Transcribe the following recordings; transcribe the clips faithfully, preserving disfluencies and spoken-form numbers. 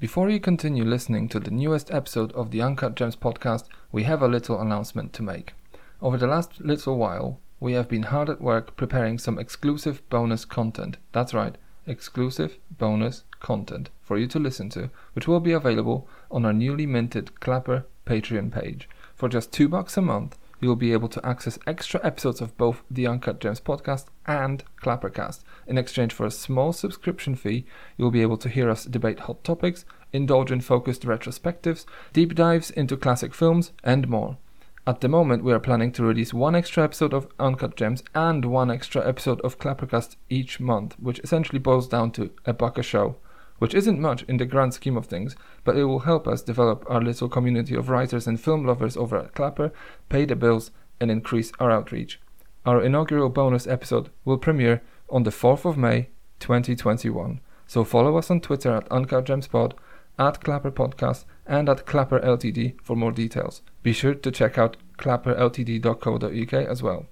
Before you continue listening to the newest episode of the Uncut Gems podcast, we have a little announcement to make. Over the last little while, we have been hard at work preparing some exclusive bonus content. That's right, exclusive bonus content for you to listen to, which will be available on our newly minted Clapper Patreon page. For just two bucks a month, you'll be able to access extra episodes of both the Uncut Gems podcast and ClapperCast. In exchange for a small subscription fee, you'll be able to hear us debate hot topics, indulge in focused retrospectives, deep dives into classic films, and more. At the moment, we are planning to release one extra episode of Uncut Gems and one extra episode of ClapperCast each month, which essentially boils down to a buck a show, which isn't much in the grand scheme of things, but it will help us develop our little community of writers and film lovers over at Clapper, pay the bills, and increase our outreach. Our inaugural bonus episode will premiere on the fourth of May, twenty twenty-one. So follow us on Twitter at UncutGemsPod, at ClapperPodcast, and at Clapper Limited for more details. Be sure to check out clapper l t d dot co dot u k as well.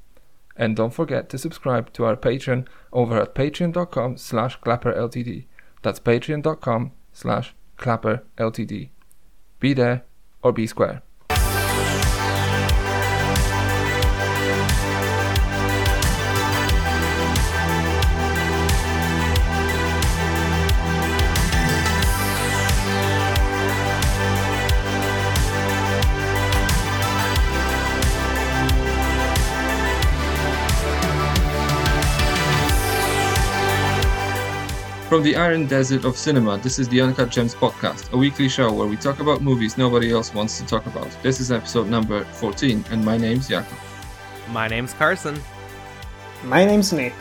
And don't forget to subscribe to our Patreon over at patreon.com slash clapperltd. That's patreon.com slash Clapper Ltd. Be there or be square. From the Iron Desert of Cinema, this is the Uncut Gems Podcast, a weekly show where we talk about movies nobody else wants to talk about. This is episode number fourteen, and my name's Jakob. My name's Carson. My name's Nick.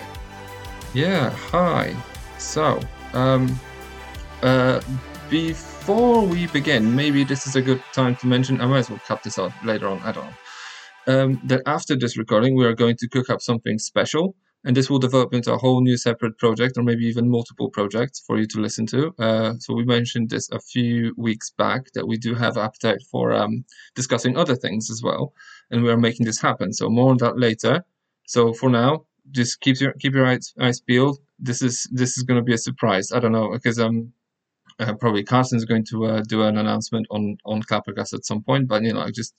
Yeah, hi. So, um, uh, before we begin, maybe this is a good time to mention, I might as well cut this out later on, I don't know, um, that after this recording we are going to cook up something special. And this will develop into a whole new separate project, or maybe even multiple projects for you to listen to. Uh, so we mentioned this a few weeks back, that we do have appetite for um, discussing other things as well. And we are making this happen. So more on that later. So for now, just keep your keep your eyes, eyes peeled. This is this is going to be a surprise. I don't know, because um, uh, probably Carson's going to uh, do an announcement on, on ClapperCast at some point. But, you know, just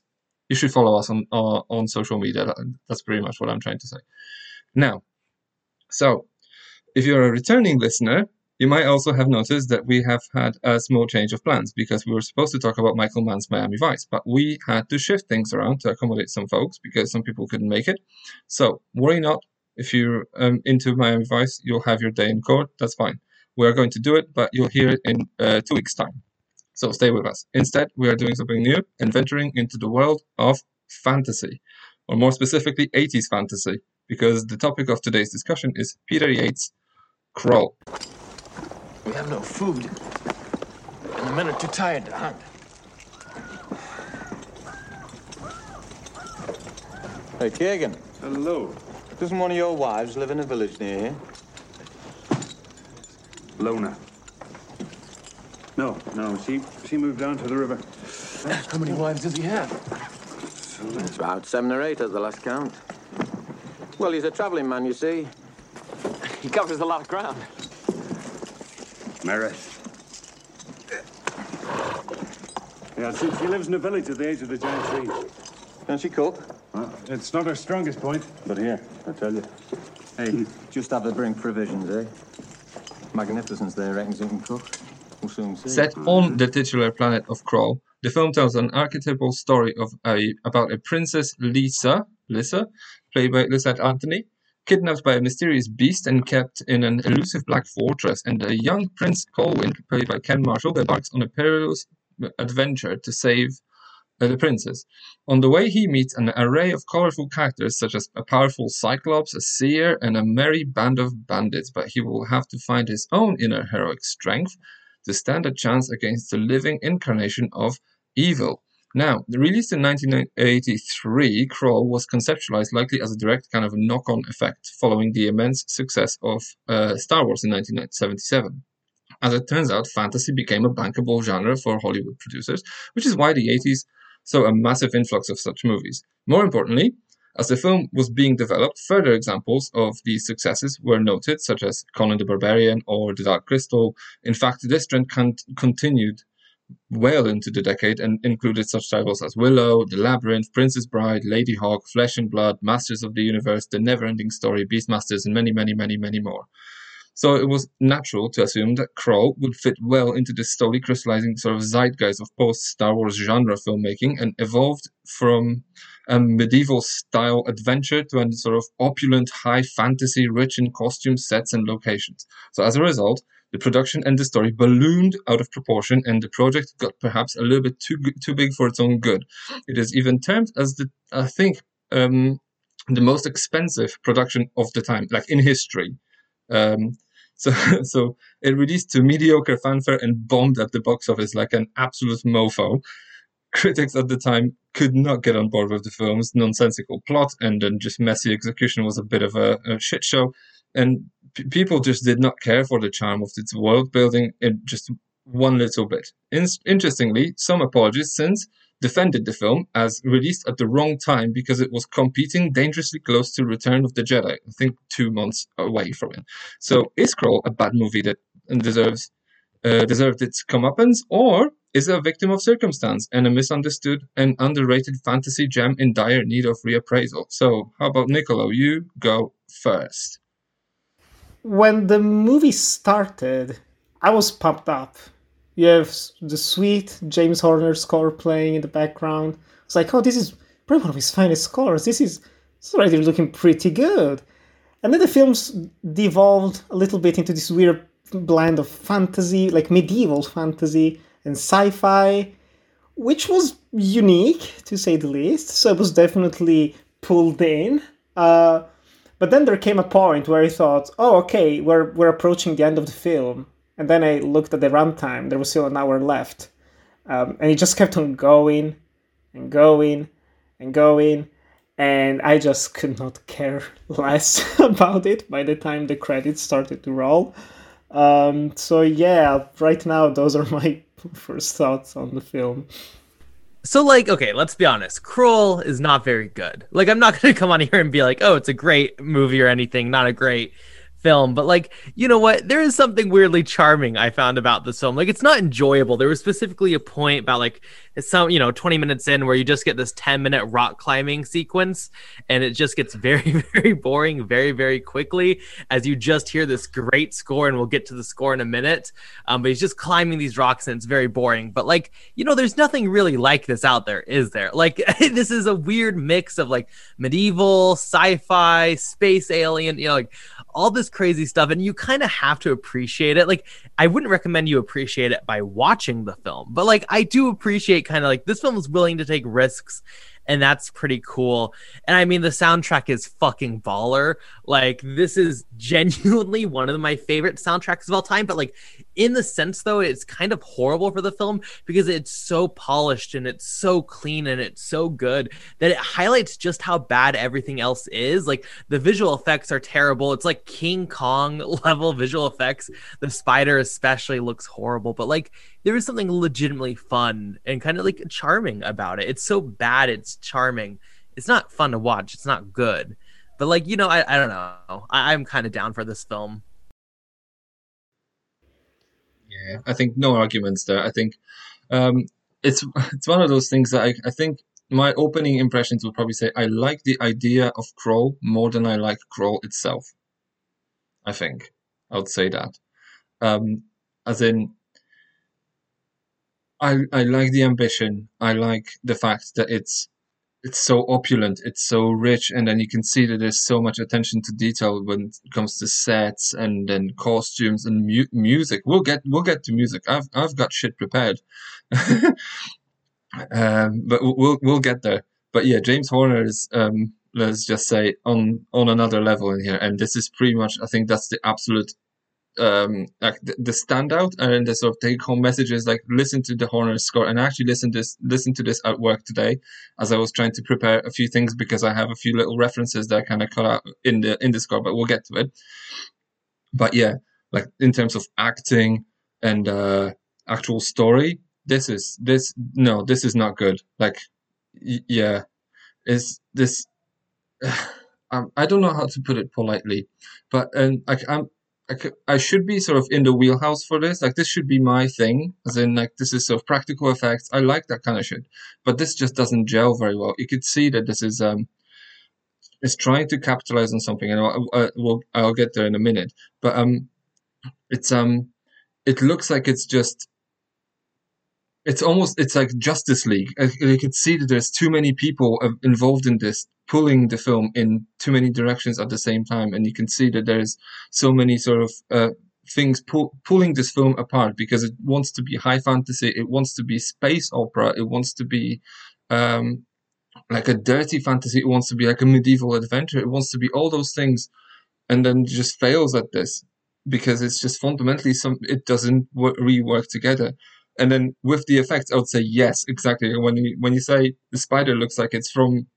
you should follow us on, uh, on social media. That's pretty much what I'm trying to say. Now. So, if you're a returning listener, you might also have noticed that we have had a small change of plans, because we were supposed to talk about Michael Mann's Miami Vice, but we had to shift things around to accommodate some folks because some people couldn't make it. So, worry not, if you're um, into Miami Vice, you'll have your day in court, that's fine. We're going to do it, but you'll hear it in uh, two weeks' time. So, stay with us. Instead, we are doing something new and venturing into the world of fantasy, or more specifically, eighties fantasy. Because the topic of today's discussion is Peter Yates' Krull. We have no food, and the men are too tired to hunt. Hey, Kagan. Hello. Doesn't one of your wives live in a village near here? Lona. No, no, she she moved down to the river. How many wives does he have? It's about seven or eight at the last count. Well, he's a travelling man, you see. He covers a lot of ground. Maris. Yeah, she, she lives in a village at the age of the giant trees. Can she cook? Well, it's not her strongest point. But here, I tell you. Hey, just have her bring provisions, eh? Magnificence there reckons he can cook. We'll soon see. Set on the titular planet of Krull, the film tells an archetypal story of a about a princess Lisa, Lisa, played by Lysette Anthony, kidnapped by a mysterious beast and kept in an elusive black fortress, and a young Prince Colwyn, played by Ken Marshall, embarks on a perilous adventure to save uh, the princess. On the way, he meets an array of colorful characters, such as a powerful cyclops, a seer, and a merry band of bandits, but he will have to find his own inner heroic strength to stand a chance against the living incarnation of evil. Now, released in nineteen eighty-three, Krull was conceptualized likely as a direct kind of knock-on effect following the immense success of uh, Star Wars in nineteen seventy-seven. As it turns out, fantasy became a bankable genre for Hollywood producers, which is why the eighties saw a massive influx of such movies. More importantly, As the film was being developed, further examples of these successes were noted, such as Conan the Barbarian or The Dark Crystal. In fact, this trend con- continued well into the decade and included such titles as Willow, The Labyrinth, Princess Bride, Lady Hawk, Flesh and Blood, Masters of the Universe, The Neverending Story, Beastmasters, and many, many, many, many more. So it was natural to assume that Krull would fit well into this slowly crystallizing sort of zeitgeist of post-Star Wars genre filmmaking, and evolved from a medieval-style adventure to a sort of opulent high fantasy rich in costumes, sets, and locations. So as a result, the production and the story ballooned out of proportion, and the project got perhaps a little bit too too big for its own good. It is even termed as, the I think, um, the most expensive production of the time, like in history. Um, So, so it released to mediocre fanfare and bombed at the box office like an absolute mofo. Critics at the time could not get on board with the film's nonsensical plot, and then just messy execution was a bit of a, a shit show. And p- people just did not care for the charm of its world building in just one little bit. In- interestingly, some apologists since defended the film as released at the wrong time because it was competing dangerously close to Return of the Jedi, I think two months away from it. So is Krull a bad movie that deserves uh, deserved its comeuppance, or is it a victim of circumstance and a misunderstood and underrated fantasy gem in dire need of reappraisal? So how about Niccolo, you go first. When the movie started, I was pumped up. You have the sweet James Horner score playing in the background. It's like, oh, this is probably one of his finest scores. This is it's already looking pretty good. And then the films devolved a little bit into this weird blend of fantasy, like medieval fantasy and sci-fi, which was unique, to say the least. So it was definitely pulled in. Uh, but then there came a point where I thought, oh, okay, we're we're approaching the end of the film. And then I looked at the runtime. There was still an hour left. Um, and it just kept on going and going and going. And I just could not care less about it by the time the credits started to roll. Um, so yeah, right now, those are my first thoughts on the film. So, like, okay, let's be honest. Krull is not very good. Like, I'm not going to come on here and be like, oh, it's a great movie or anything. Not a great film, but like, you know what, there is something weirdly charming I found about this film. Like, it's not enjoyable. There was specifically a point about like some, you know, twenty minutes in where you just get this ten minute rock climbing sequence, and it just gets very, very boring very, very quickly as you just hear this great score, and we'll get to the score in a minute, um, but he's just climbing these rocks and it's very boring. But like, you know, there's nothing really like this out there, is there? Like, this is a weird mix of like medieval, sci-fi, space alien, you know, like all this crazy stuff, and you kind of have to appreciate it. Like, I wouldn't recommend you appreciate it by watching the film, but like, I do appreciate kind of like this film is willing to take risks, and that's pretty cool. And I mean, the soundtrack is fucking baller. Like, this is genuinely one of my favorite soundtracks of all time, but like, in the sense though, it's kind of horrible for the film because it's so polished and it's so clean and it's so good that it highlights just how bad everything else is. Like, the visual effects are terrible. It's like King Kong level visual effects. The spider especially looks horrible, but like, there is something legitimately fun and kind of like charming about it. It's so bad, it's charming. It's not fun to watch, it's not good, but like, you know, I, I don't know. I, I'm kind of down for this film. Yeah, I think no arguments there. I think um, it's it's one of those things that I, I think my opening impressions will probably say I like the idea of Krull more than I like Krull itself. I think I would say that. Um, as in, I I like the ambition. I like the fact that it's it's so opulent, it's so rich, and then you can see that there's so much attention to detail when it comes to sets and then costumes and mu- music. We'll get we'll get to music. I've I've got shit prepared, um, but we'll we'll get there. But yeah, James Horner is um, let's just say on on another level in here, and this is pretty much, I think that's the absolute um, like the, the standout and the sort of take home message is like, listen to the Horner score. And I actually listened this listen to this at work today as I was trying to prepare a few things, because I have a few little references that I kind of cut out in the in the score, but we'll get to it. But yeah, like in terms of acting and uh, actual story, this is this no, this is not good. Like y- yeah, is this um, I don't know how to put it politely, but um, I, I'm, I, I should be sort of in the wheelhouse for this. Like, this should be my thing, as in, like, this is sort of practical effects. I like that kind of shit, but this just doesn't gel very well. You could see that this is um, it's trying to capitalize on something, and I'll, I, we'll, I'll get there in a minute. But um, it's um, it looks like it's just. It's almost, it's like Justice League. You could see that there's too many people involved in this, pulling the film in too many directions at the same time. And you can see that there's so many sort of uh, things pull, pulling this film apart, because it wants to be high fantasy. It wants to be space opera. It wants to be um, like a dirty fantasy. It wants to be like a medieval adventure. It wants to be all those things, and then just fails at this because it's just fundamentally some, it doesn't rework together. And then with the effects, I would say yes, exactly. When you when you say the spider looks like it's from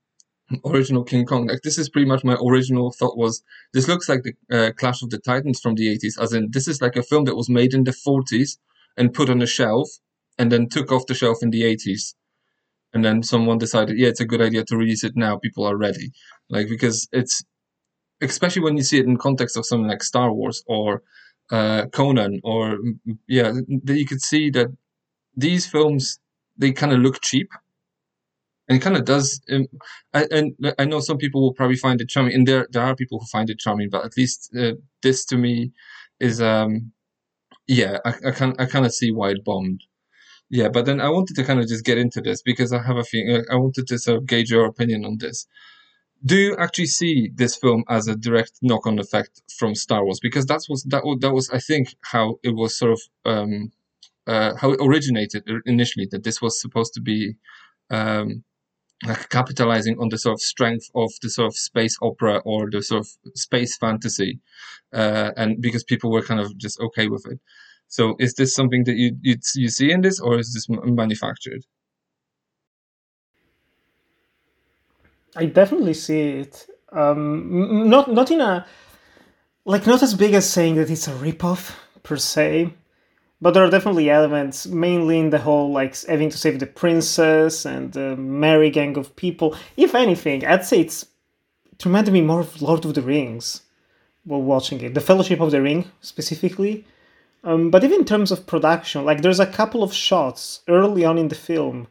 original King Kong, like this is pretty much my original thought was, this looks like the uh, Clash of the Titans from the eighties, as in this is like a film that was made in the forties and put on a shelf and then took off the shelf in the eighties. And then someone decided, yeah, it's a good idea to release it now. People are ready. Like, because it's, especially when you see it in context of something like Star Wars or uh, Conan or, yeah, that you could see that these films, they kind of look cheap, and it kind of does. Um, I, and I know some people will probably find it charming, and there there are people who find it charming. But at least uh, this, to me, is um, yeah, I, I can I kind of see why it bombed. Yeah, but then I wanted to kind of just get into this because I have a feeling I wanted to sort of gauge your opinion on this. Do you actually see this film as a direct knock-on effect from Star Wars? Because that's was that was, that was I think how it was sort of. Um, Uh, how it originated initially, that this was supposed to be um, like capitalizing on the sort of strength of the sort of space opera or the sort of space fantasy, uh, and because people were kind of just okay with it. So is this something that you you, you see in this, or is this manufactured? I definitely see it. Um, not not in a like not as big as saying that it's a ripoff per se. But there are definitely elements, mainly in the whole, like, having to save the princess and the merry gang of people. If anything, I'd say it's it reminded me more of Lord of the Rings while watching it. The Fellowship of the Ring, specifically. Um, but even in terms of production, like, there's a couple of shots early on in the film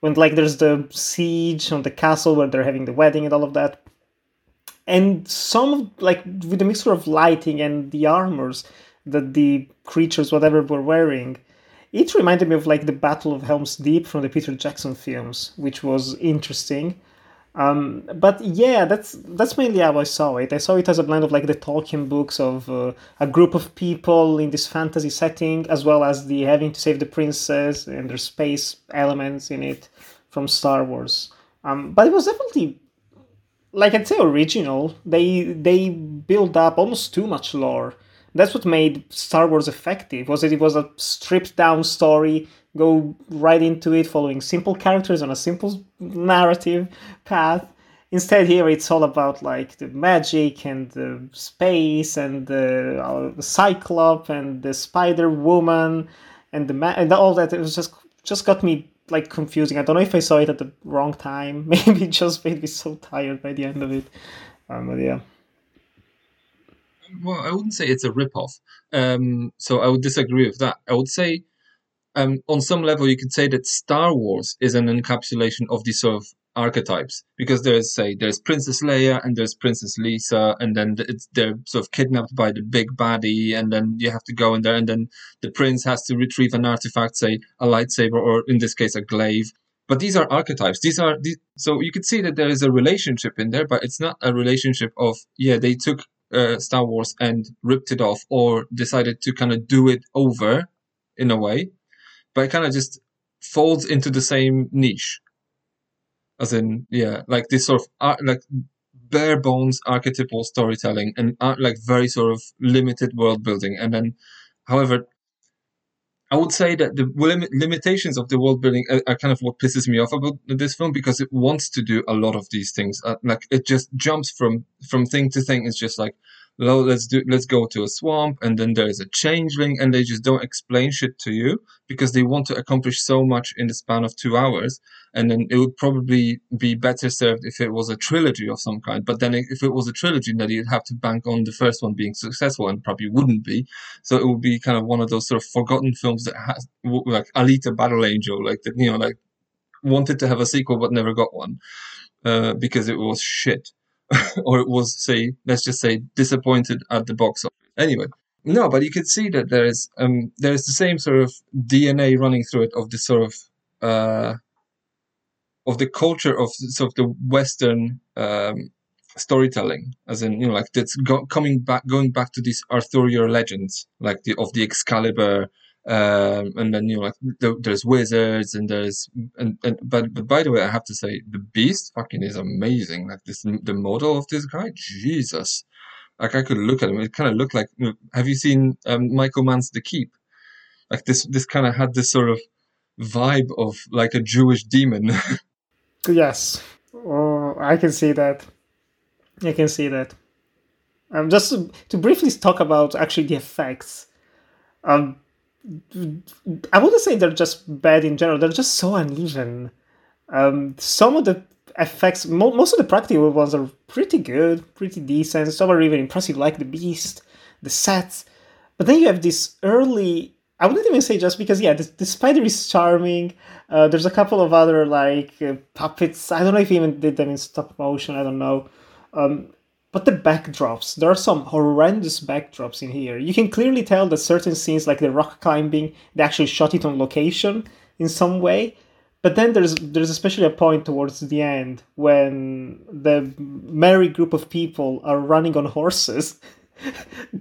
when, like, there's the siege on the castle where they're having the wedding and all of that. And some, of, like, with the mixture of lighting and the armors that the creatures, whatever, were wearing, it reminded me of, like, the Battle of Helm's Deep from the Peter Jackson films, which was interesting. Um, but, yeah, that's that's mainly how I saw it. I saw it as a blend of, like, the Tolkien books of uh, a group of people in this fantasy setting, as well as the having to save the princess and their space elements in it from Star Wars. Um, but it was definitely, like, I'd say original. They, they build up almost too much lore. That's what made Star Wars effective, was that it was a stripped-down story, go right into it, following simple characters on a simple narrative path. Instead, here it's all about, like, the magic and the space and the uh, Cyclops and the Spider-Woman and the ma- and all that. It was just just got me, like, confusing. I don't know if I saw it at the wrong time. Maybe it just made me so tired by the end of it. Um, but, yeah. Well, I wouldn't say it's a ripoff. Um, so I would disagree with that. I would say, um, on some level, you could say that Star Wars is an encapsulation of these sort of archetypes, because there's, say, there's Princess Leia and there's Princess Lisa, and then it's, they're sort of kidnapped by the big baddie, and then you have to go in there, and then the prince has to retrieve an artifact, say a lightsaber, or in this case, a glaive. But these are archetypes. These are these, so you could see that there is a relationship in there, but it's not a relationship of yeah, they took. Uh, Star Wars and ripped it off, or decided to kind of do it over in a way, but it kind of just folds into the same niche, as in yeah like this sort of uh, like bare bones archetypal storytelling and uh, like very sort of limited world building. And then, however, I would say that the lim- limitations of the world building are, are kind of what pisses me off about this film, because it wants to do a lot of these things. Uh, like, it just jumps from, from thing to thing. It's just like, well, let's do let's go to a swamp, and then there is a changeling, and they just don't explain shit to you because they want to accomplish so much in the span of two hours. And then it would probably be better served if it was a trilogy of some kind, but then if it was a trilogy, then you'd have to bank on the first one being successful, and probably wouldn't be. So it would be kind of one of those sort of forgotten films that has, like Alita Battle Angel, like that, you know, like wanted to have a sequel but never got one uh, because it was shit. Or it was, say, let's just say, disappointed at the box office. Anyway, no, but you could see that there is um, there is the same sort of D N A running through it of the sort of uh, of the culture of sort of the Western um, storytelling, as in, you know, like that's go- coming back, going back to these Arthurian legends, like the of the Excalibur. Um, and then, you know, like th- there's wizards and there's and, and but but by the way, I have to say the Beast fucking is amazing. Like this, the model of this guy, Jesus! Like I could look at him. It kind of looked like. You know, have you seen um, Michael Mann's The Keep? Like this, this kind of had this sort of vibe of like a Jewish demon. Yes, oh, I can see that. I can see that. Um, just to, to briefly talk about actually the effects. Um. I wouldn't say they're just bad in general. They're just so uneven. Um, some of the effects, mo- most of the practical ones are pretty good, pretty decent. Some are even impressive, like the Beast, the sets. But then you have this early... I wouldn't even say just because, yeah, the, the spider is charming. Uh, there's a couple of other, like, uh, puppets. I don't know if he even did them in stop motion. I don't know. Um, But the backdrops, there are some horrendous backdrops in here. You can clearly tell that certain scenes, like the rock climbing, they actually shot it on location in some way. But then there's there's especially a point towards the end when the merry group of people are running on horses.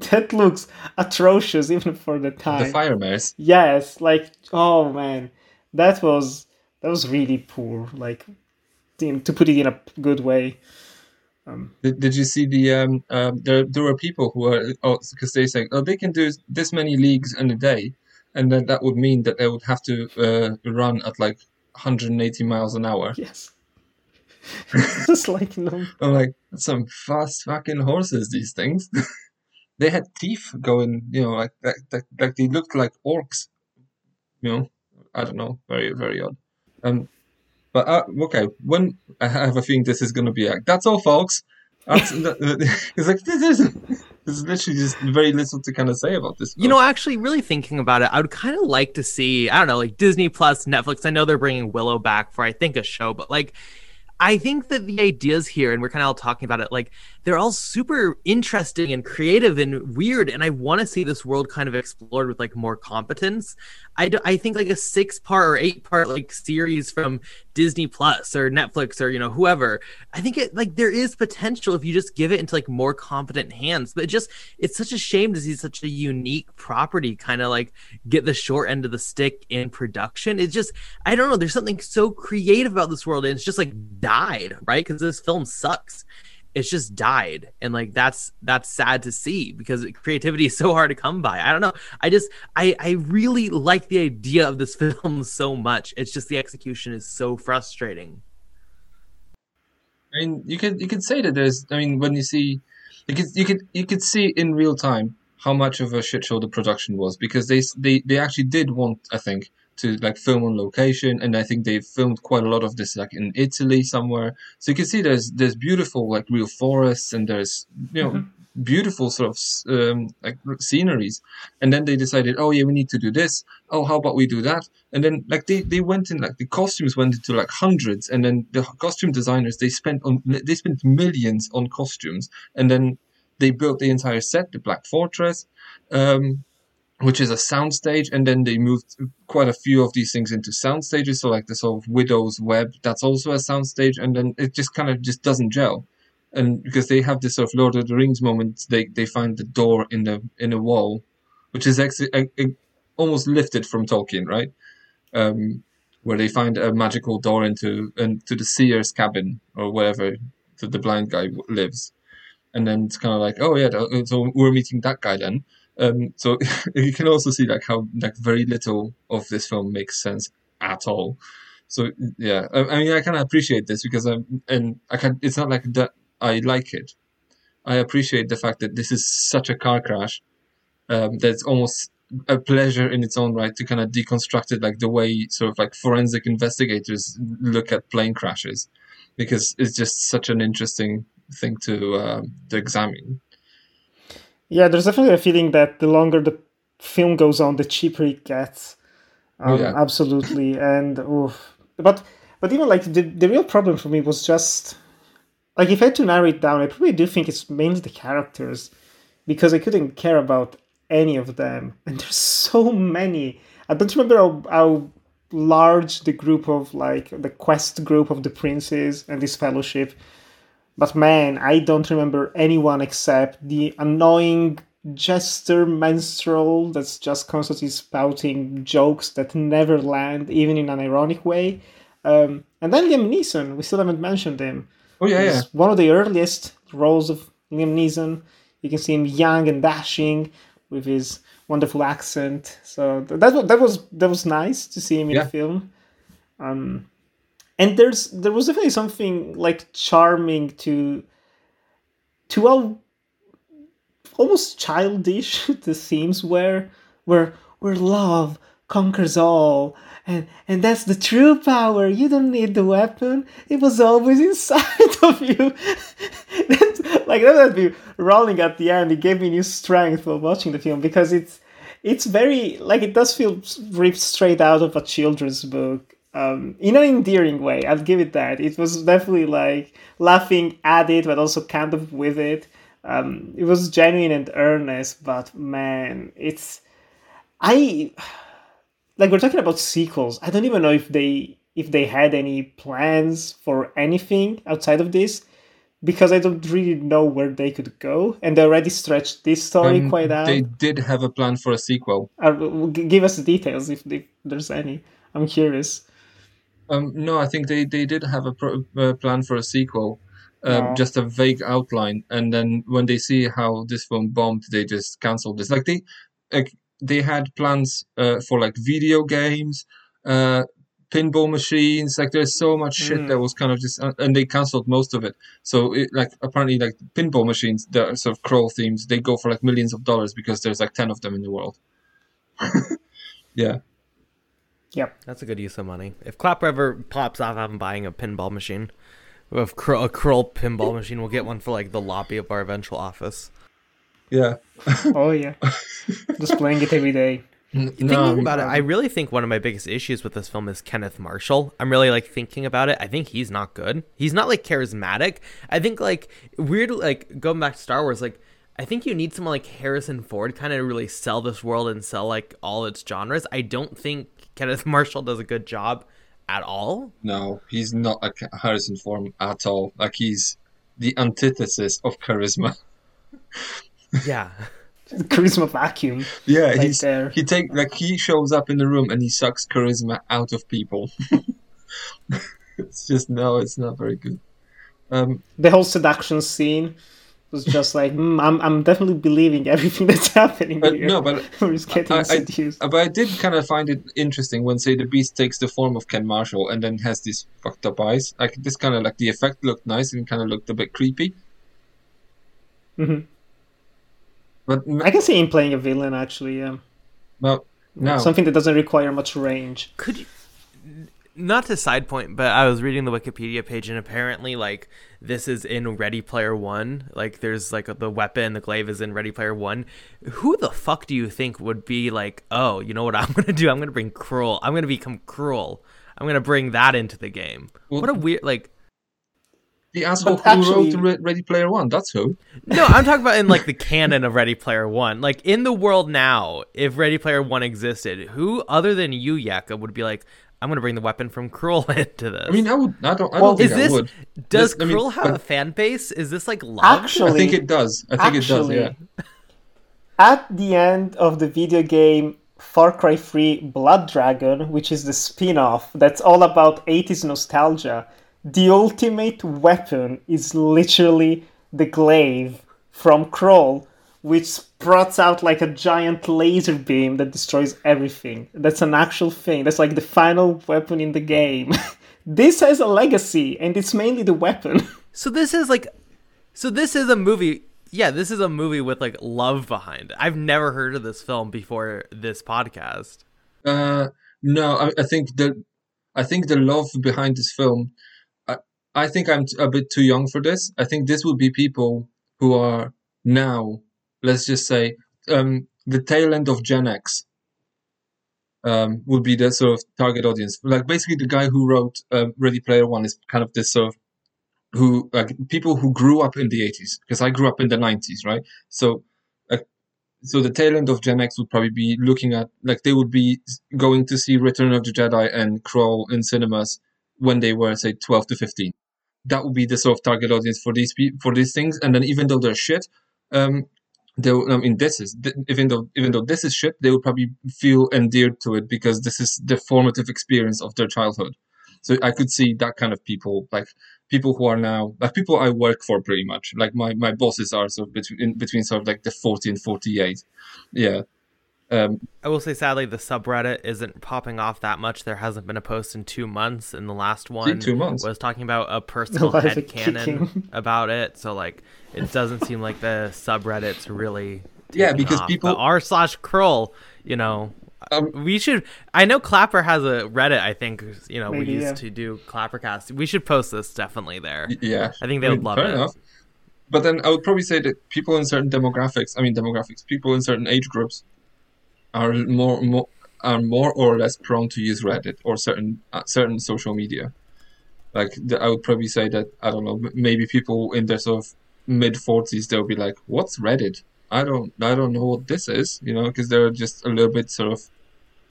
That looks atrocious, even for the time. The fire mares. Yes, like, oh man, that was that was really poor, like, to put it in a good way. Um, did, did you see the um, um there there were people who are oh because they say oh they can do this many leagues in a day, and then that would mean that they would have to uh, run at like one hundred eighty miles an hour. Yes. Just like no. I'm like, that's some fast fucking horses, these things. They had teeth going, you know, like that, like, like they looked like orcs, you know. I don't know, very very odd. Um. But, uh, okay, when I have a feeling this is going to be like, that's all, folks. That's, it's like, this is there's literally just very little to kind of say about this. Folks. You know, actually, really thinking about it, I would kind of like to see, I don't know, like Disney Plus, Netflix. I know they're bringing Willow back for, I think, a show. But, like, I think that the ideas here, and we're kind of all talking about it, like, they're all super interesting and creative and weird. And I want to see this world kind of explored with, like, more competence. I, do, I think like a six part or eight part like series from Disney Plus or Netflix or, you know, whoever, I think it like there is potential if you just give it into like more competent hands, but it just, it's such a shame to see such a unique property kind of like get the short end of the stick in production. It's just, I don't know. There's something so creative about this world. And it's just like died, right? Because this film sucks. It's just died, and like that's that's sad to see because creativity is so hard to come by. I don't know. I just I I really like the idea of this film so much. It's just the execution is so frustrating. I mean, you could you could say that there's. I mean, when you see, you could you could you could see in real time how much of a shit show the production was because they they they actually did want, I think, to like film on location, and I think they filmed quite a lot of this like in Italy somewhere. So you can see there's there's beautiful like real forests, and there's, you know, mm-hmm. beautiful sort of um, like sceneries. And then they decided, oh yeah, we need to do this. Oh, how about we do that? And then like they, they went in like the costumes went into like hundreds, and then the costume designers they spent on they spent millions on costumes, and then they built the entire set, the Black Fortress. Um, which is a soundstage, and then they moved quite a few of these things into soundstages. So like the sort of Widow's Web, that's also a soundstage, and then it just kind of just doesn't gel. And because they have this sort of Lord of the Rings moment, they, they find the door in the in the wall, which is ex- a, a, almost lifted from Tolkien, right? Um, where they find a magical door into into the seer's cabin or wherever the, the blind guy lives. And then it's kind of like, oh yeah, so we're meeting that guy then. Um, so you can also see like how like very little of this film makes sense at all. So yeah, I, I mean I kind of appreciate this because I'm and I can. It's not like that I like it. I appreciate the fact that this is such a car crash um, that it's almost a pleasure in its own right to kind of deconstruct it, like the way sort of like forensic investigators look at plane crashes, because it's just such an interesting thing to uh, to examine. Yeah, there's definitely a feeling that the longer the film goes on, the cheaper it gets. Um, oh, yeah. Absolutely. And oof. But but even like the, the real problem for me was just like, if I had to narrow it down, I probably do think it's mainly the characters, because I couldn't care about any of them. And there's so many. I don't remember how, how large the group of like the quest group of the princes and this fellowship. But man, I don't remember anyone except the annoying jester minstrel that's just constantly spouting jokes that never land, even in an ironic way. Um, and then Liam Neeson, we still haven't mentioned him. Oh, yeah, He's yeah. One of the earliest roles of Liam Neeson. You can see him young and dashing with his wonderful accent. So that, that, was, that was nice to see him in yeah. the film. Um, And there's there was definitely something like charming to to how almost childish the themes were, where where love conquers all, and, and that's the true power. You don't need the weapon. It was always inside of you. That's, like that would be rolling at the end. It gave me new strength while watching the film, because it's it's very like it does feel ripped straight out of a children's book. Um, in an endearing way, I'll give it that. It was definitely like laughing at it, but also kind of with it. Um, it was genuine and earnest, but man, it's I like we're talking about sequels. I don't even know if they if they had any plans for anything outside of this, because I don't really know where they could go, and they already stretched this story um, quite out. They did have a plan for a sequel. Uh, give us the details if, if there's any. I'm curious. Um, no, I think they, they did have a pro- uh, plan for a sequel, um, yeah. just a vague outline. And then when they see how this film bombed, they just cancelled this. Like they, like they had plans uh, for like video games, uh, pinball machines. Like there's so much shit mm. that was kind of just, uh, and they cancelled most of it. So it, like apparently like pinball machines that are sort of Krull themes, they go for like millions of dollars because there's like ten of them in the world. yeah. Yep. That's a good use of money. If Clapper ever pops off, I'm buying a pinball machine. If Krull, a Krull pinball machine, we'll get one for like the lobby of our eventual office. Yeah. oh, yeah. Just playing it every day. No, thinking about it, I really think one of my biggest issues with this film is Kenneth Marshall. I'm really like thinking about it. I think he's not good. He's not like charismatic. I think like weird, like going back to Star Wars, like I think you need someone like Harrison Ford kind of really sell this world and sell like all its genres. I don't think Kenneth Marshall does a good job at all. No, he's not a Harrison Ford at all. Like he's the antithesis of charisma. yeah. Charisma vacuum. Yeah, right he's there. He take like he shows up in the room and he sucks charisma out of people. It's just no, it's not very good. Um, the whole seduction scene was just like, mm, I'm I'm definitely believing everything that's happening but here. No, but, I, I, but I did kind of find it interesting when, say, the Beast takes the form of Ken Marshall and then has these fucked up eyes. Like, this kind of, like, the effect looked nice and kind of looked a bit creepy. Mm-hmm. But I can see him playing a villain, actually, yeah. Well, no. Something that doesn't require much range. Could you... Not to side point, but I was reading the Wikipedia page, and apparently, like, this is in Ready Player One. Like, there's, like, the weapon, the glaive is in Ready Player One. Who the fuck do you think would be like, oh, you know what I'm going to do? I'm going to bring Krull. I'm going to become Krull. I'm going to bring that into the game. Well, what a weird, like... The asshole actually, who wrote Ready Player One, that's who. No, I'm talking about in, like, the canon of Ready Player One. Like, in the world now, if Ready Player One existed, who other than you, Jakob, would be like... I'm gonna bring the weapon from Krull into this. I mean, I would. I don't. I well, don't is think this, I would. Does this, Krull I mean, have but, a fan base? Is this like locked? Actually, I think it does. I think actually, it does. Yeah. At the end of the video game Far Cry three Blood Dragon, which is the spin-off that's all about eighties nostalgia, the ultimate weapon is literally the glaive from Krull, which sprouts out like a giant laser beam that destroys everything. That's an actual thing. That's like the final weapon in the game. This has a legacy, and it's mainly the weapon. So this is like, so this is a movie yeah, this is a movie with like love behind it. I've never heard of this film before this podcast. Uh, no, I, I think the, I think the love behind this film. I, I think I'm a bit too young for this. I think this would be people who are now, let's just say, um, the tail end of Gen X. Um, would be the sort of target audience. Like basically, the guy who wrote uh, Ready Player One is kind of this sort of who like people who grew up in the eighties, because I grew up in the nineties, right? So, uh, so the tail end of Gen X would probably be looking at like they would be going to see Return of the Jedi and Krull in cinemas when they were say twelve to fifteen. That would be the sort of target audience for these pe- for these things. And then even though they're shit, um. They, I mean, this is even though even though this is shit, they will probably feel endeared to it because this is the formative experience of their childhood. So I could see that kind of people, like people who are now like people I work for pretty much. Like my, my bosses are sort of between in between sort of like the forty and forty-eight. Yeah, um, I will say sadly the subreddit isn't popping off that much. There hasn't been a post in two months, and the last one two months. was talking about a personal headcanon about it. So like. It doesn't seem like the subreddit's really yeah because off. People r slash Krull, you know, um, we should. I know Clapper has a Reddit. I think you know maybe, we used yeah. to do ClapperCast. We should post this definitely there. Yeah, I think they I mean, would love fair it. Enough. But then I would probably say that people in certain demographics, I mean demographics, people in certain age groups are more more are more or less prone to use Reddit or certain uh, certain social media. Like the, I would probably say that I don't know maybe people in their sort of mid forties, they'll be like, "What's Reddit? I don't, I don't know what this is," you know, because they're just a little bit sort of,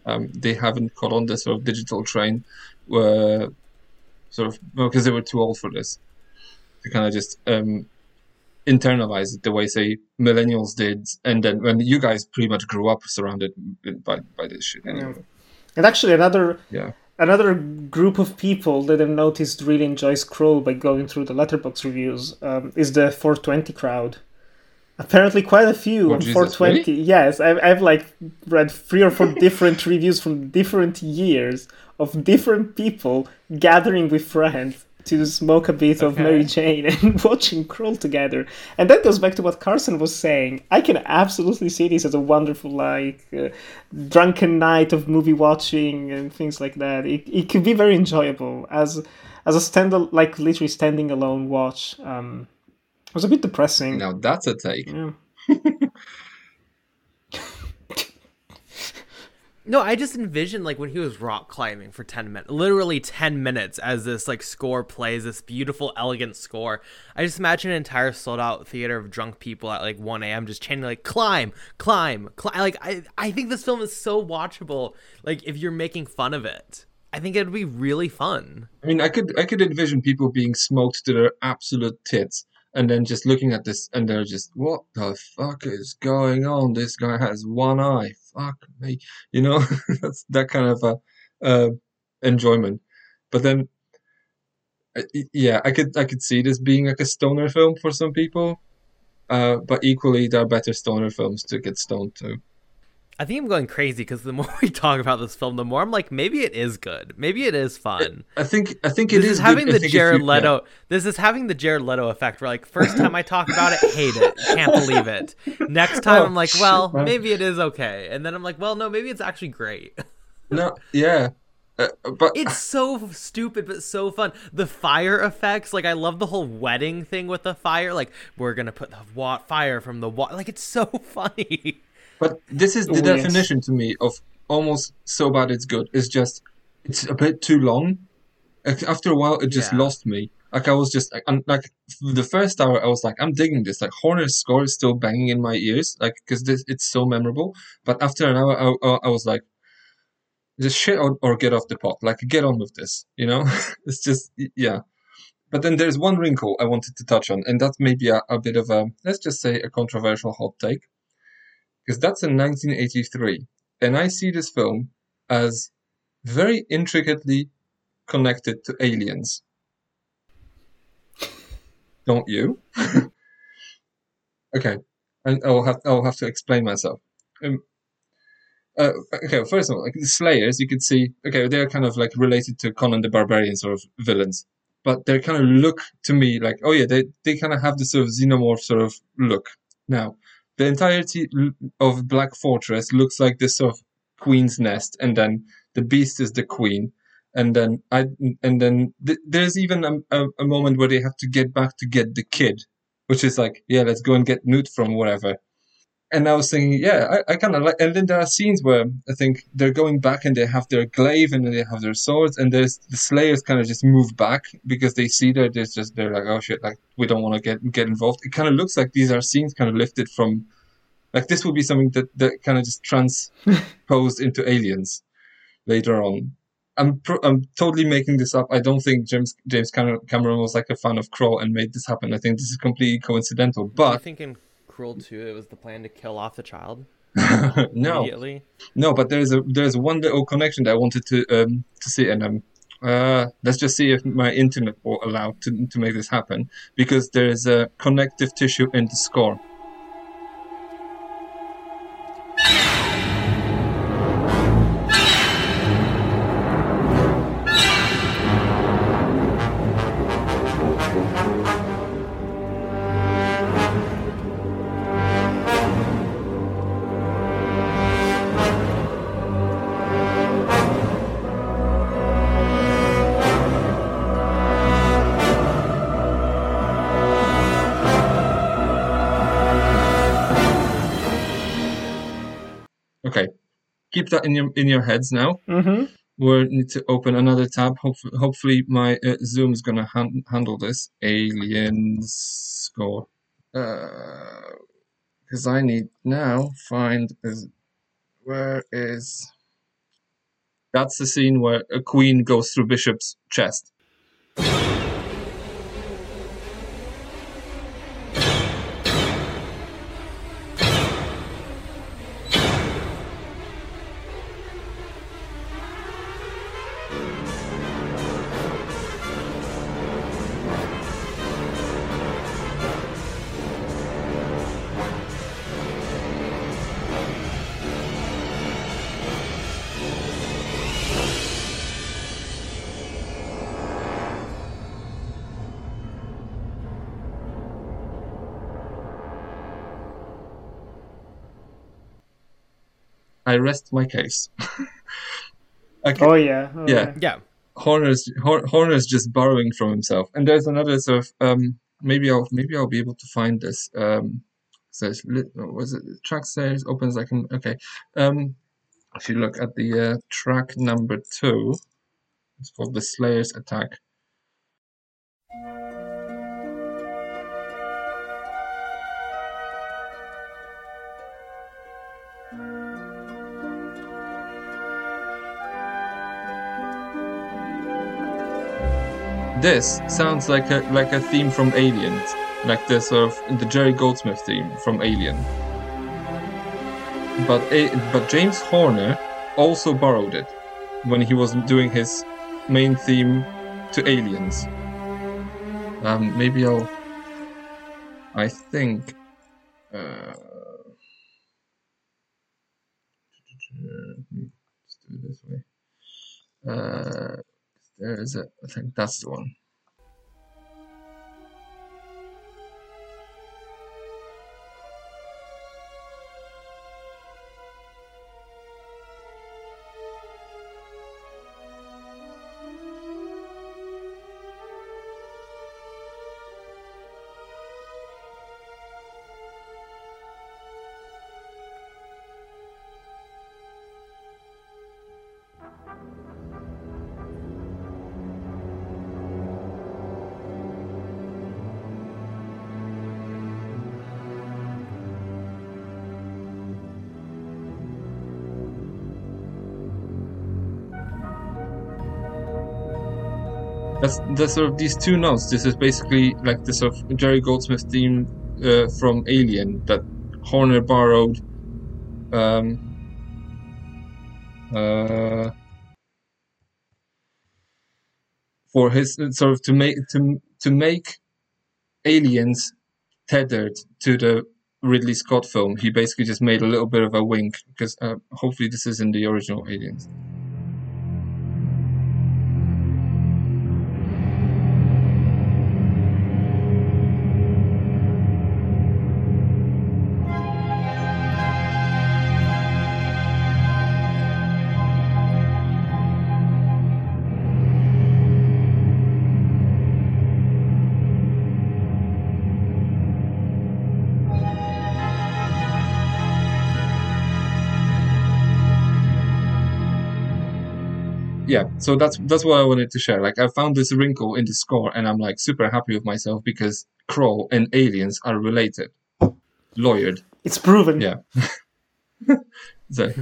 um, they haven't caught on the sort of digital train, uh, sort of, because they were too old for this to kind of just um, internalize it the way say millennials did, and then when you guys pretty much grew up surrounded by by this shit. Anyway. Yeah. And actually, another yeah. Another group of people that I've noticed really enjoys Krull by going through the Letterboxd reviews um, is the four twenty crowd. Apparently quite a few oh, on Jesus, four twenty. Really? Yes, I've, I've like read three or four different reviews from different years of different people gathering with friends to smoke a bit okay. of Mary Jane and watching Krull together. And that goes back to what Carson was saying. I can absolutely see this as a wonderful, like, uh, drunken night of movie watching and things like that. It it could be very enjoyable as as a stand like literally standing alone watch. Um, it was a bit depressing. Now that's a take. Yeah. No, I just envisioned like when he was rock climbing for ten minutes, literally ten minutes as this like score plays, this beautiful, elegant score. I just imagine an entire sold out theater of drunk people at like one a.m. just chanting like climb, climb, climb. Like I, I think this film is so watchable. Like if you're making fun of it, I think it'd be really fun. I mean, I could I could envision people being smoked to their absolute tits and then just looking at this and they're just, what the fuck is going on? This guy has one eye. Fuck me, you know, that's that kind of uh, uh, enjoyment. But then, uh, yeah, I could I could see this being like a stoner film for some people, uh, but equally there are better stoner films to get stoned to. I think I'm going crazy because the more we talk about this film, the more I'm like, maybe it is good, maybe it is fun. I think I think it this is, is having good. the Jared you, Leto. Yeah. This is having the Jared Leto effect. Where like first time I talk about it, hate it, can't believe it. Next time oh, I'm like, well, shit, maybe it is okay, and then I'm like, well, no, maybe it's actually great. No, yeah. Uh, but it's so stupid but so fun. The fire effects, like I love the whole wedding thing with the fire. Like we're gonna put the wa- fire from the water. Like it's so funny. But this is the oh, definition yes. to me of almost so bad it's good. It's just, it's a bit too long. After a while, it just yeah. lost me. Like, I was just, I'm, like, the first hour, I was like, I'm digging this. Like, Horner's score is still banging in my ears, like, because it's so memorable. But after an hour, I, I, I was like, just shit or, or get off the pot. Like, get on with this, you know? It's just, yeah. But then there's one wrinkle I wanted to touch on, and that's maybe a, a bit of a, let's just say, a controversial hot take. Because that's in nineteen eighty-three, and I see this film as very intricately connected to Aliens. Don't you? Okay, and I'll have I'll have to explain myself. Um, uh, okay, first of all, like the Slayers, you could see. Okay, they're kind of like related to Conan the Barbarian sort of villains, but they kind of look to me like, oh yeah, they, they kind of have this sort of xenomorph sort of look. Now, the entirety of Black Fortress looks like this sort of queen's nest, and then the beast is the queen. And then I, and then th- there's even a, a, a moment where they have to get back to get the kid, which is like, yeah, let's go and get Newt from whatever. And I was thinking, yeah, I, I kind of like. And then there are scenes where I think they're going back and they have their glaive and they have their swords, and there's the Slayers kind of just move back because they see that there's just they're like, oh shit, like we don't want to get get involved. It kind of looks like these are scenes kind of lifted from, like this would be something that that kind of just transposed into Aliens later on. I'm pro- I'm totally making this up. I don't think James James Cameron was like a fan of Krull and made this happen. I think this is completely coincidental. But I think in Krull two, it was the plan to kill off the child. no, immediately. no, but there's a there's one little connection that I wanted to um, to see, and um, uh, let's just see if my internet will allow to to make this happen, because there is a connective tissue in the score. Keep that in your in your heads now. Mm-hmm. We'll need to open another tab. Hopefully, hopefully my uh, Zoom is gonna han- handle this. Aliens score, because uh, I need now find is, where is. That's the scene where a queen goes through Bishop's chest. I rest my case. Okay. Oh, yeah. oh yeah, yeah, yeah. Horner's Hor- Horner's just borrowing from himself, and there's another sort of um, maybe I'll maybe I'll be able to find this. Um, so was it track series opens? I can okay. Um, if you look at the uh, track number two, it's called the Slayer's Attack. This sounds like a like a theme from Aliens, like the sort of the Jerry Goldsmith theme from Alien. But a, but James Horner also borrowed it when he was doing his main theme to Aliens. Um, maybe I'll. I think. Uh, let's do it this way. Uh, There is a, I think that's the one. That's, that's sort of these two notes. This is basically like the sort of Jerry Goldsmith theme uh, from Alien that Horner borrowed. Um, uh, for his sort of to make to to make Aliens tethered to the Ridley Scott film. He basically just made a little bit of a wink, because uh, hopefully this is in the original Aliens. yeah, so that's that's what I wanted to share. Like, I found this wrinkle in the score, and I'm like super happy with myself because Krull and aliens are related, lawyered. It's proven. Yeah. So.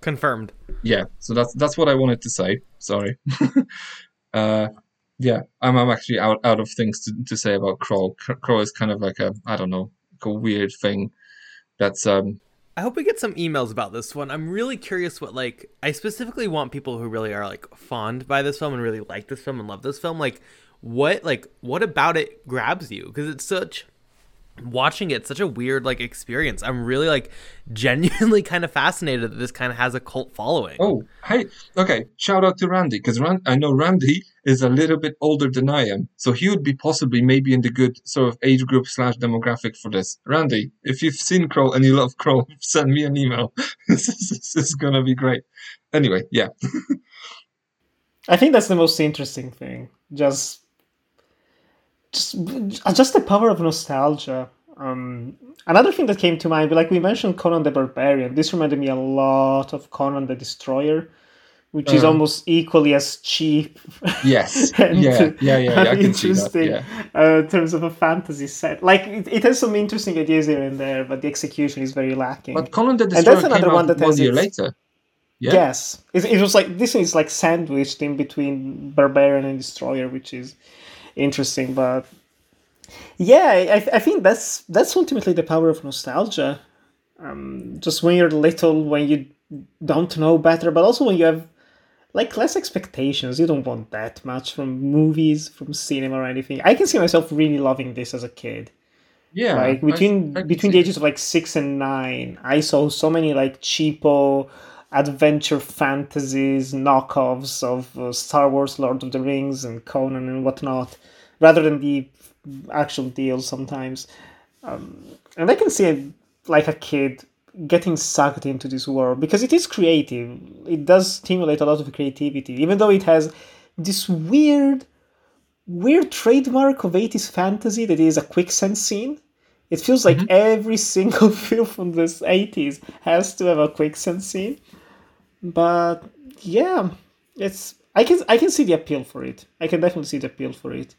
Confirmed. Yeah, so that's that's what I wanted to say. Sorry. uh, yeah, I'm I'm actually out, out of things to, to say about Krull. Krull is kind of like a I don't know, like a weird thing. That's um. I hope we get some emails about this one. I'm really curious what, like, I specifically want people who really are, like, fond by this film and really like this film and love this film. Like, what, like, what about it grabs you? Because it's such, watching it, such a weird, like, experience. I'm really, like, genuinely kind of fascinated that this kind of has a cult following. Oh, hey, okay, shout out to Randy, because Ran- I know Randy is a little bit older than I am. So he would be possibly maybe in the good sort of age group slash demographic for this. Randy, if you've seen Krull and you love Krull, send me an email. This is, this is going to be great. Anyway, yeah. I think that's the most interesting thing. Just just, just the power of nostalgia. Um, another thing that came to mind, like we mentioned Conan the Barbarian. This reminded me a lot of Conan the Destroyer, which is um, almost equally as cheap. Yes. and yeah, yeah, yeah. yeah. I can see that. Yeah. Uh, in terms of a fantasy set. Like, it, it has some interesting ideas here and there, but the execution is very lacking. But Conan the Destroyer came out one, that one year its... later. Yeah. Yes. It, it was like, this is like sandwiched in between Barbarian and Destroyer, which is interesting. But yeah, I, I think that's that's ultimately the power of nostalgia. Um, just when you're little, when you don't know better, but also when you have like less expectations. You don't want that much from movies, from cinema or anything. I can see myself really loving this as a kid. Yeah. Like between I, I between the ages of like six and nine, I saw so many like cheapo adventure fantasies, knockoffs of uh, Star Wars, Lord of the Rings and Conan and whatnot, rather than the actual deal sometimes. Um, and I can see like a kid getting sucked into this world because it is creative. It does stimulate a lot of creativity, even though it has this weird, weird trademark of eighties fantasy that is a quicksand scene. It feels like mm-hmm. every single film from the eighties has to have a quicksand scene. But yeah, it's I can I can see the appeal for it. I can definitely see the appeal for it.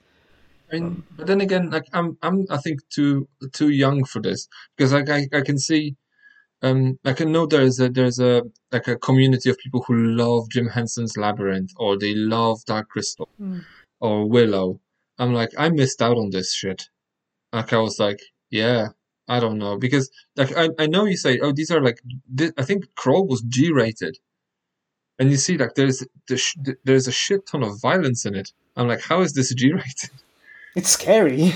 I mean, but then again, like I'm I'm I think too too young for this because like I, I can see. Um, I can know there's a there's a like a community of people who love Jim Henson's Labyrinth or they love Dark Crystal mm. or Willow. I'm like, I missed out on this shit. Like I was like, yeah, I don't know because like I, I know you say, oh, these are like th- I think Krull was G-rated, and you see like there's the sh- there's a shit ton of violence in it. I'm like, how is this G-rated? It's scary.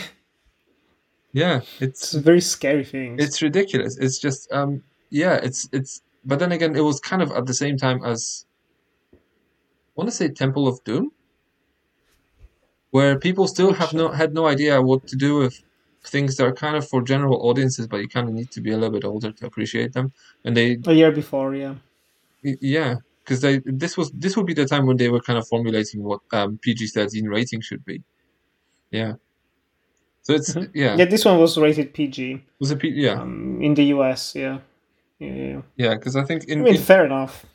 Yeah, it's, it's a very scary thing. It's ridiculous. It's just um. Yeah, it's it's. But then again, it was kind of at the same time as. I want to say Temple of Doom. Where people still have no had no idea what to do with things that are kind of for general audiences, but you kind of need to be a little bit older to appreciate them. And they a year before, yeah. Yeah, because they this was this would be the time when they were kind of formulating what um P G thirteen rating should be. Yeah. So it's mm-hmm. yeah. Yeah, this one was rated P G. Was it P G? Yeah. Um, in the U S, yeah. Yeah, yeah. Because yeah, I think in I mean, in... fair enough.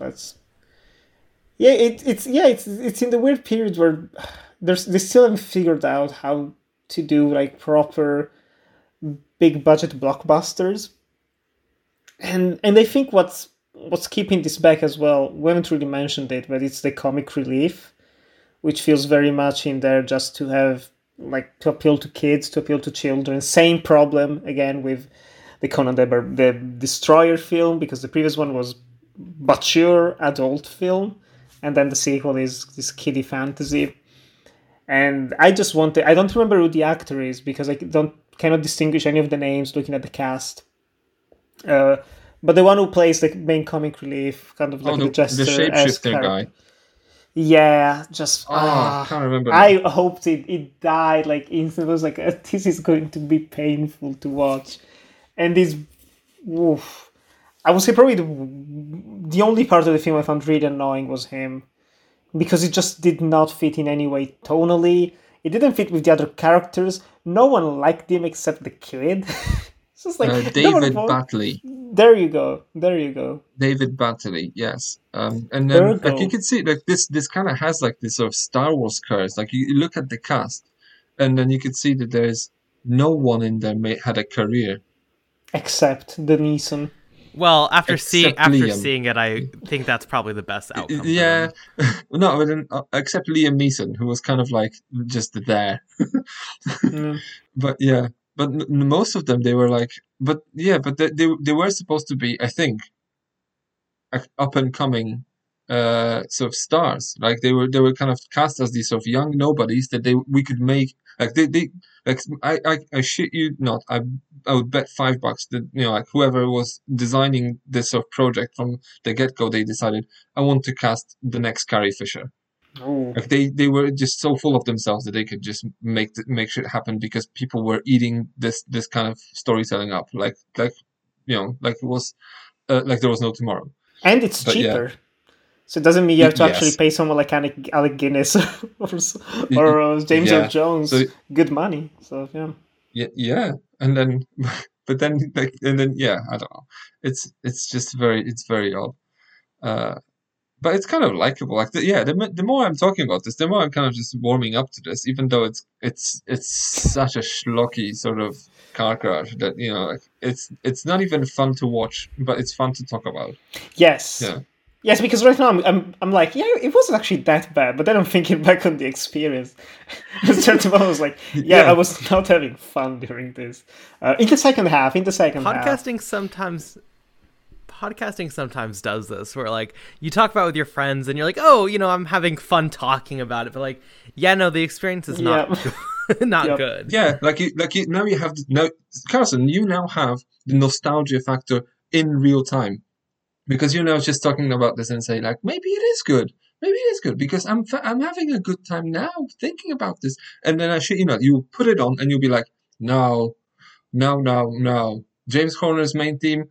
That's yeah. It it's yeah. It's it's in the weird period where there's they still haven't figured out how to do like proper big budget blockbusters. And and I think what's what's keeping this back as well. We haven't really mentioned it, but it's the comic relief, which feels very much in there just to have. Like to appeal to kids, to appeal to children. Same problem again with the Conan the, Bar- the Destroyer film because the previous one was mature adult film, and then the sequel is this kiddie fantasy. And I just wanted—I don't remember who the actor is because I don't cannot distinguish any of the names looking at the cast. Uh, but the one who plays the main comic relief, kind of like oh, the, the jester, the shapeshifter guy. Yeah, just... Oh, uh, I can't remember. I that. hoped it, it died, like, instantly. I was like, this is going to be painful to watch. And this... Oof, I would say probably the, the only part of the film I found really annoying was him. Because it just did not fit in any way tonally. It didn't fit with the other characters. No one liked him except the kid. It's just like, uh, David no Batley. There you go. There you go. David Batley. Yes. Um, and then like you can see like this, this kind of has like this sort of Star Wars curse. Like you, you look at the cast and then you can see that there's no one in there may, had a career. Except the Neeson. Well, after seeing after Liam. seeing it, I think that's probably the best outcome. Yeah, no, but then, uh, except Liam Neeson, who was kind of like just there. mm. But yeah, but n- most of them they were like, but yeah, but they they, they were supposed to be, I think, up and coming, uh, sort of stars. Like they were they were kind of cast as these sort of young nobodies that they we could make. Like they, they like I, I, I shit you not, I I would bet five bucks that, you know, like whoever was designing this sort of project from the get go, they decided I want to cast the next Carrie Fisher. Oh. Like they, they were just so full of themselves that they could just make make shit happen because people were eating this this kind of storytelling up. Like like you know like it was uh, like there was no tomorrow. And it's but cheaper. Yeah. So it doesn't mean you have to yes. actually pay someone like Alec Guinness or, or uh, James Earl yeah. Jones so, good money. So yeah, yeah, yeah, and then, but then, like, and then, yeah, I don't know. It's it's just very, it's very odd, uh, but it's kind of likable. Like, the, yeah, the the more I'm talking about this, the more I'm kind of just warming up to this, even though it's it's it's such a schlocky sort of car crash that you know, like, it's it's not even fun to watch, but it's fun to talk about. Yes. Yeah. Yes, because right now I'm, I'm I'm like, yeah, it wasn't actually that bad. But then I'm thinking back on the experience. I was like, yeah, yeah, I was not having fun during this. Uh, in the second half, in the second podcasting half. Podcasting sometimes... Podcasting sometimes does this, where, like, you talk about it with your friends, and you're like, oh, you know, I'm having fun talking about it. But, like, yeah, no, the experience is not yeah. good. not yep. good. Yeah, like, you, like you, now you have... now, Carson, you now have the nostalgia factor in real time. Because you're now just talking about this and say, like, maybe it is good. Maybe it is good because I'm fa- I'm having a good time now thinking about this. And then I should, you know, you put it on and you'll be like, no, no, no, no. James Horner's main theme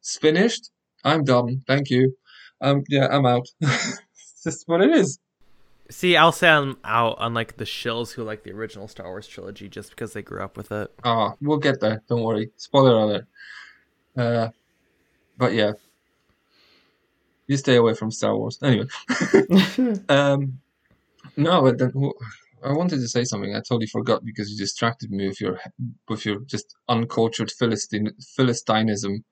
is finished. I'm done. Thank you. Um, yeah, I'm out. It's just what it is. See, I'll say I'm out, unlike the shills who like the original Star Wars trilogy just because they grew up with it. Oh, we'll get there. Don't worry. Spoiler alert. Uh, but yeah. You stay away from Star Wars. Anyway. um, no, but then, I wanted to say something. I totally forgot because you distracted me with your with your just uncultured Philistine, Philistinism.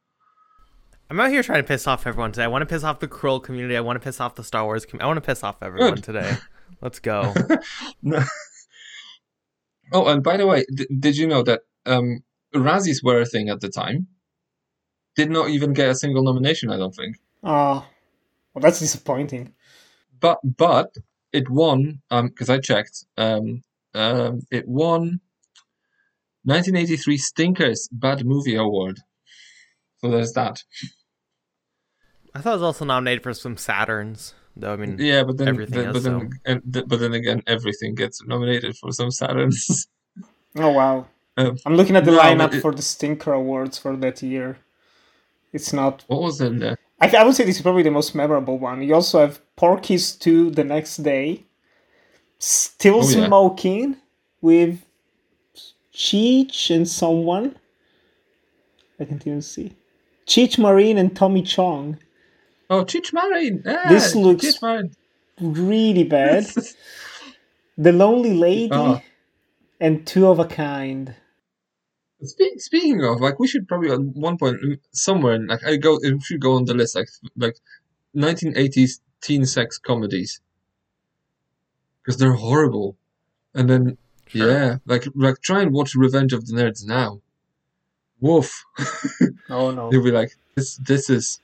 I'm out here trying to piss off everyone today. I want to piss off the Krull community. I want to piss off the Star Wars community. I want to piss off everyone Good. today. Let's go. No. Oh, and by the way, d- did you know that um, Razzies were a thing at the time? Did not even get a single nomination, I don't think. Oh. Well, that's disappointing. But but it won, um, because I checked, um, um, it won nineteen eighty-three Stinkers Bad Movie Award. So there's that. I thought it was also nominated for some Saturns, though. I mean, yeah, but then, everything the, is, but, so. then and the, but then again, everything gets nominated for some Saturns. Oh, wow. Um, I'm looking at the no, lineup it, for the Stinker Awards for that year. It's not... What was in there? I, I would say this is probably the most memorable one. You also have Porky's two the next day, Still oh, yeah. Smoking with Cheech and someone. I can't even see. Cheech Marin and Tommy Chong. Oh, Cheech Marin! Ah, this looks really bad. The Lonely Lady oh. and Two of a Kind. Speaking of, like, we should probably at one point somewhere, like, I go, it should go on the list, like, like, nineteen eighties teen sex comedies, because they're horrible. And then, sure. yeah, like, like, try and watch Revenge of the Nerds now. Woof. Oh no. You'll be like, this, this is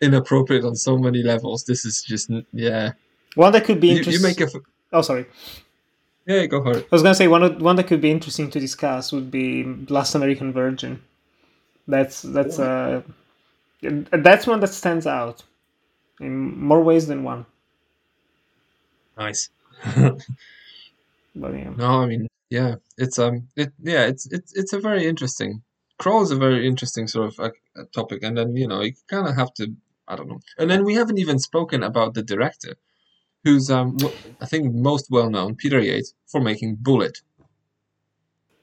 inappropriate on so many levels. This is just, yeah. One that could be interesting. You, you make a. F- oh, sorry. Yeah, go for it. I was gonna say one one that could be interesting to discuss would be Last American Virgin. That's that's uh, that's one that stands out in more ways than one. Nice. But yeah. No, I mean, yeah, it's um, it yeah, it's it's it's a very interesting. Krull is a very interesting sort of like, topic, and then you know you kind of have to, I don't know, and then we haven't even spoken about the director. Who's, um, I think, most well known, Peter Yates, for making Bullitt.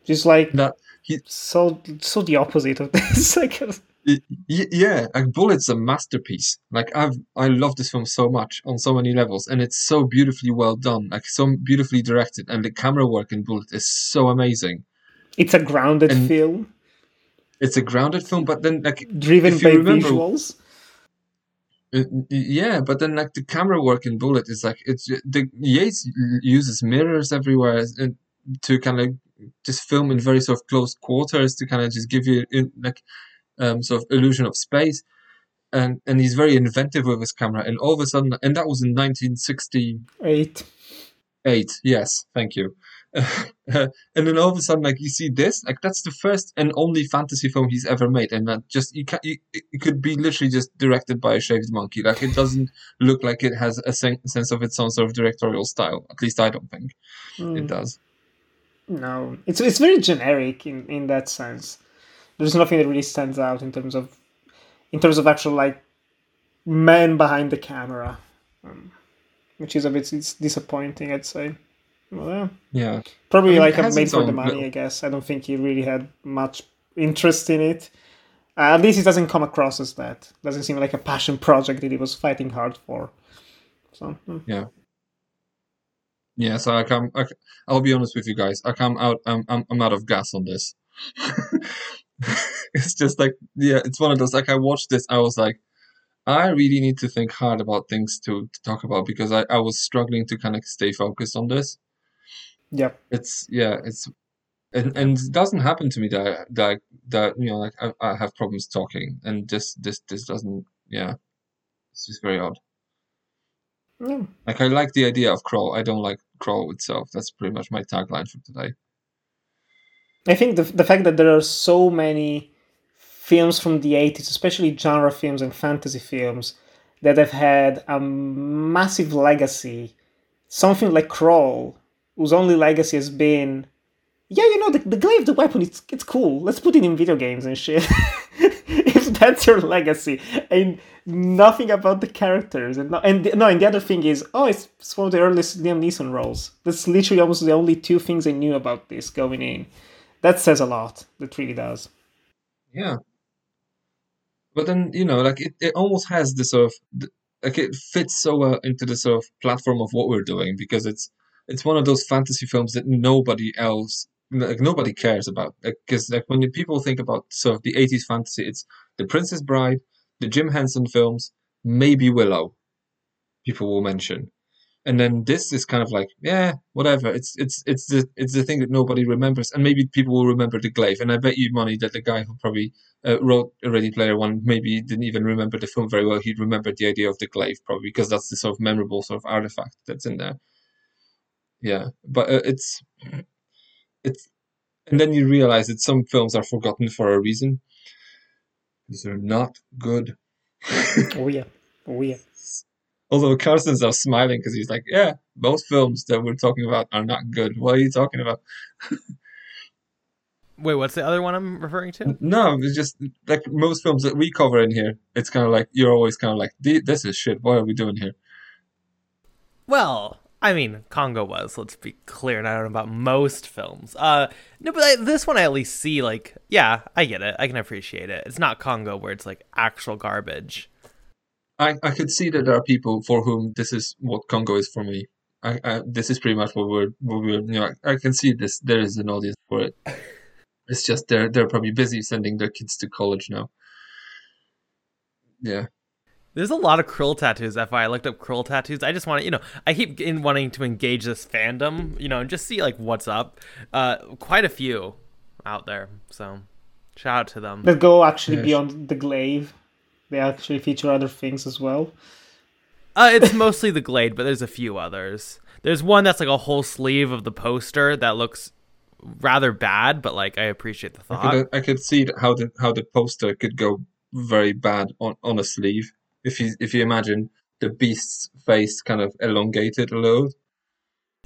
Just like that, he, so so the opposite of this, I guess. Yeah, like Bullitt's a masterpiece. Like I've I love this film so much on so many levels, and it's so beautifully well done, like so beautifully directed, and the camera work in Bullitt is so amazing. It's a grounded and film. It's a grounded film, but then like driven by remember, visuals. Yeah, but then like the camera work in Bullitt is like it's the Yates uses mirrors everywhere to kind of just film in very sort of close quarters to kind of just give you like. Um, sort of illusion of space, and and he's very inventive with his camera. And all of a sudden, and that was in nineteen sixty-eight. Eight, yes, thank you. And then all of a sudden, like you see this, like that's the first and only fantasy film he's ever made, and that just you can you, it could be literally just directed by a shaved monkey. Like it doesn't look like it has a sen- sense of its own sort of directorial style. At least I don't think mm. it does. No, it's it's very generic in, in that sense. There's nothing that really stands out in terms of, in terms of actual like, men behind the camera, um, which is a bit it's disappointing, I'd say. Well, yeah. yeah. Probably I mean, like a made for the money, little... I guess. I don't think he really had much interest in it. Uh, at least it doesn't come across as that. It doesn't seem like a passion project that he was fighting hard for. So yeah. yeah. Yeah. So I come. I, I'll be honest with you guys. I come out. I'm. I'm, I'm out of gas on this. It's just like, yeah, it's one of those, like I watched this, I was like, I really need to think hard about things to, to talk about, because I, I was struggling to kind of stay focused on this. Yeah. It's, yeah, it's, and, and it doesn't happen to me that, that, that you know, like I, I have problems talking, and just this, this doesn't, yeah, it's just very odd. Yeah. Like I like the idea of Krull, I don't like Krull itself. That's pretty much my tagline for today. I think the the fact that there are so many films from the eighties, especially genre films and fantasy films, that have had a massive legacy, something like Krull, whose only legacy has been, yeah, you know, the, the glaive, the weapon, it's it's cool, let's put it in video games and shit. If that's your legacy, and nothing about the characters, and no, and the, no, and the other thing is, oh, it's, it's one of the earliest Liam Neeson roles. That's literally almost the only two things I knew about this going in. That says a lot. That really does. Yeah. But then, you know, like, it, it almost has this sort of, like, it fits so well into the sort of platform of what we're doing, because it's it's one of those fantasy films that nobody else, like, nobody cares about. Because, like, like, when people think about sort of the eighties fantasy, it's the Princess Bride, the Jim Henson films, maybe Willow, people will mention. And then this is kind of like, yeah, whatever. It's it's it's the it's the thing that nobody remembers, and maybe people will remember the glaive. And I bet you money that the guy who probably uh, wrote Ready Player One maybe didn't even remember the film very well. He remembered the idea of the glaive probably because that's the sort of memorable sort of artifact that's in there. Yeah, but uh, it's it's, and then you realize that some films are forgotten for a reason. These are not good. Oh yeah, oh yeah. Although Carson's are smiling because he's like, yeah, most films that we're talking about are not good. What are you talking about? Wait, what's the other one I'm referring to? No, it's just like most films that we cover in here, it's kind of like, you're always kind of like, this is shit. What are we doing here? Well, I mean, Congo was, let's be clear, and I don't know about most films. Uh, no, but I, this one I at least see like, yeah, I get it. I can appreciate it. It's not Congo where it's like actual garbage. I, I could see that there are people for whom this is what Congo is for me. I, I this is pretty much what we're, what we're you know, I, I can see this. There is an audience for it. It's just they're they're probably busy sending their kids to college now. Yeah. There's a lot of Krull tattoos. F Y I I looked up Krull tattoos. I just want to, you know, I keep in wanting to engage this fandom, you know, and just see like what's up. Uh, quite a few out there. So shout out to them. That go actually yes. beyond the glaive. They actually feature other things as well. Uh, it's mostly the glade, but there's a few others. There's one that's like a whole sleeve of the poster that looks rather bad, but like I appreciate the thought. I could, I could see how the how the poster could go very bad on, on a sleeve. If you if you imagine the beast's face kind of elongated a little.